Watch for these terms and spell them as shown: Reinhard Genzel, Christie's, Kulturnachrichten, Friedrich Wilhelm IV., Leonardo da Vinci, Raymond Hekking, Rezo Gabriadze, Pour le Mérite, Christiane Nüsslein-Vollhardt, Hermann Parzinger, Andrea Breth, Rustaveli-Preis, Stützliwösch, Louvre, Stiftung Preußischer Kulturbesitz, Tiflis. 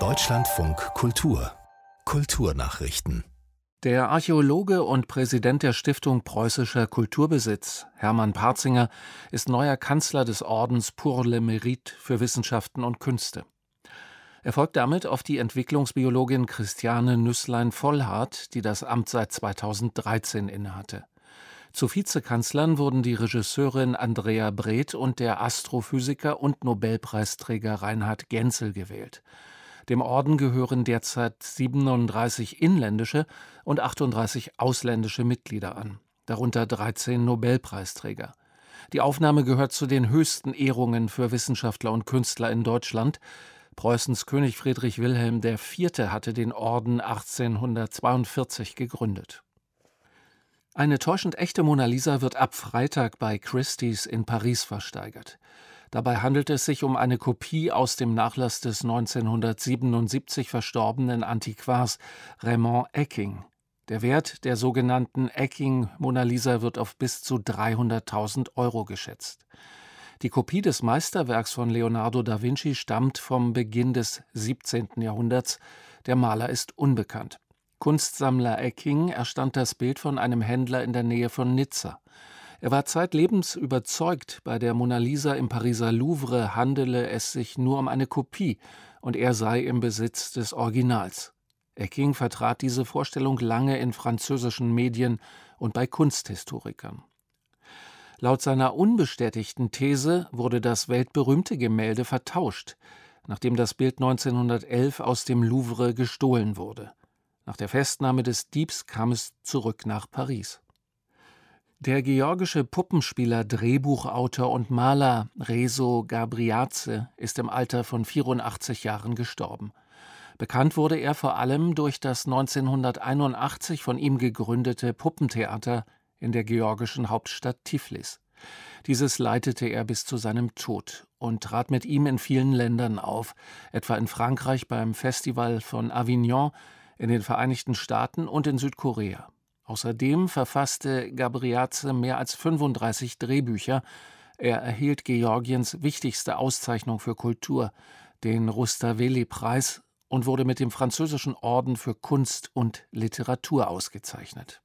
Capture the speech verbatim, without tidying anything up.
Deutschlandfunk Kultur. Kulturnachrichten. Der Archäologe und Präsident der Stiftung Preußischer Kulturbesitz, Hermann Parzinger, ist neuer Kanzler des Ordens Pour le Mérite für Wissenschaften und Künste. Er folgt damit auf die Entwicklungsbiologin Christiane Nüsslein-Vollhardt, die das Amt seit zweitausenddreizehn innehatte. Zu Vizekanzlern wurden die Regisseurin Andrea Breth und der Astrophysiker und Nobelpreisträger Reinhard Genzel gewählt. Dem Orden gehören derzeit siebenunddreißig inländische und achtunddreißig ausländische Mitglieder an, darunter dreizehn Nobelpreisträger. Die Aufnahme gehört zu den höchsten Ehrungen für Wissenschaftler und Künstler in Deutschland. Preußens König Friedrich Wilhelm der Vierte hatte den Orden achtzehnhundertzweiundvierzig gegründet. Eine täuschend echte Mona Lisa wird ab Freitag bei Christie's in Paris versteigert. Dabei handelt es sich um eine Kopie aus dem Nachlass des neunzehnhundertsiebenundsiebzig verstorbenen Antiquars Raymond Hekking. Der Wert der sogenannten Hekking-Mona Lisa wird auf bis zu dreihunderttausend Euro geschätzt. Die Kopie des Meisterwerks von Leonardo da Vinci stammt vom Beginn des siebzehnten Jahrhunderts. Der Maler ist unbekannt. Kunstsammler Hekking erstand das Bild von einem Händler in der Nähe von Nizza. Er war zeitlebens überzeugt, bei der Mona Lisa im Pariser Louvre handele es sich nur um eine Kopie und er sei im Besitz des Originals. Hekking vertrat diese Vorstellung lange in französischen Medien und bei Kunsthistorikern. Laut seiner unbestätigten These wurde das weltberühmte Gemälde vertauscht, nachdem das Bild neunzehnhundertelf aus dem Louvre gestohlen wurde. Nach der Festnahme des Diebs kam es zurück nach Paris. Der georgische Puppenspieler, Drehbuchautor und Maler Rezo Gabriadze ist im Alter von vierundachtzig Jahren gestorben. Bekannt wurde er vor allem durch das neunzehnhunderteinundachtzig von ihm gegründete Puppentheater in der georgischen Hauptstadt Tiflis. Dieses leitete er bis zu seinem Tod und trat mit ihm in vielen Ländern auf, etwa in Frankreich beim Festival von Avignon, in den Vereinigten Staaten und in Südkorea. Außerdem verfasste Gabriadze mehr als fünfunddreißig Drehbücher. Er erhielt Georgiens wichtigste Auszeichnung für Kultur, den Rustaveli-Preis, und wurde mit dem französischen Orden für Kunst und Literatur ausgezeichnet.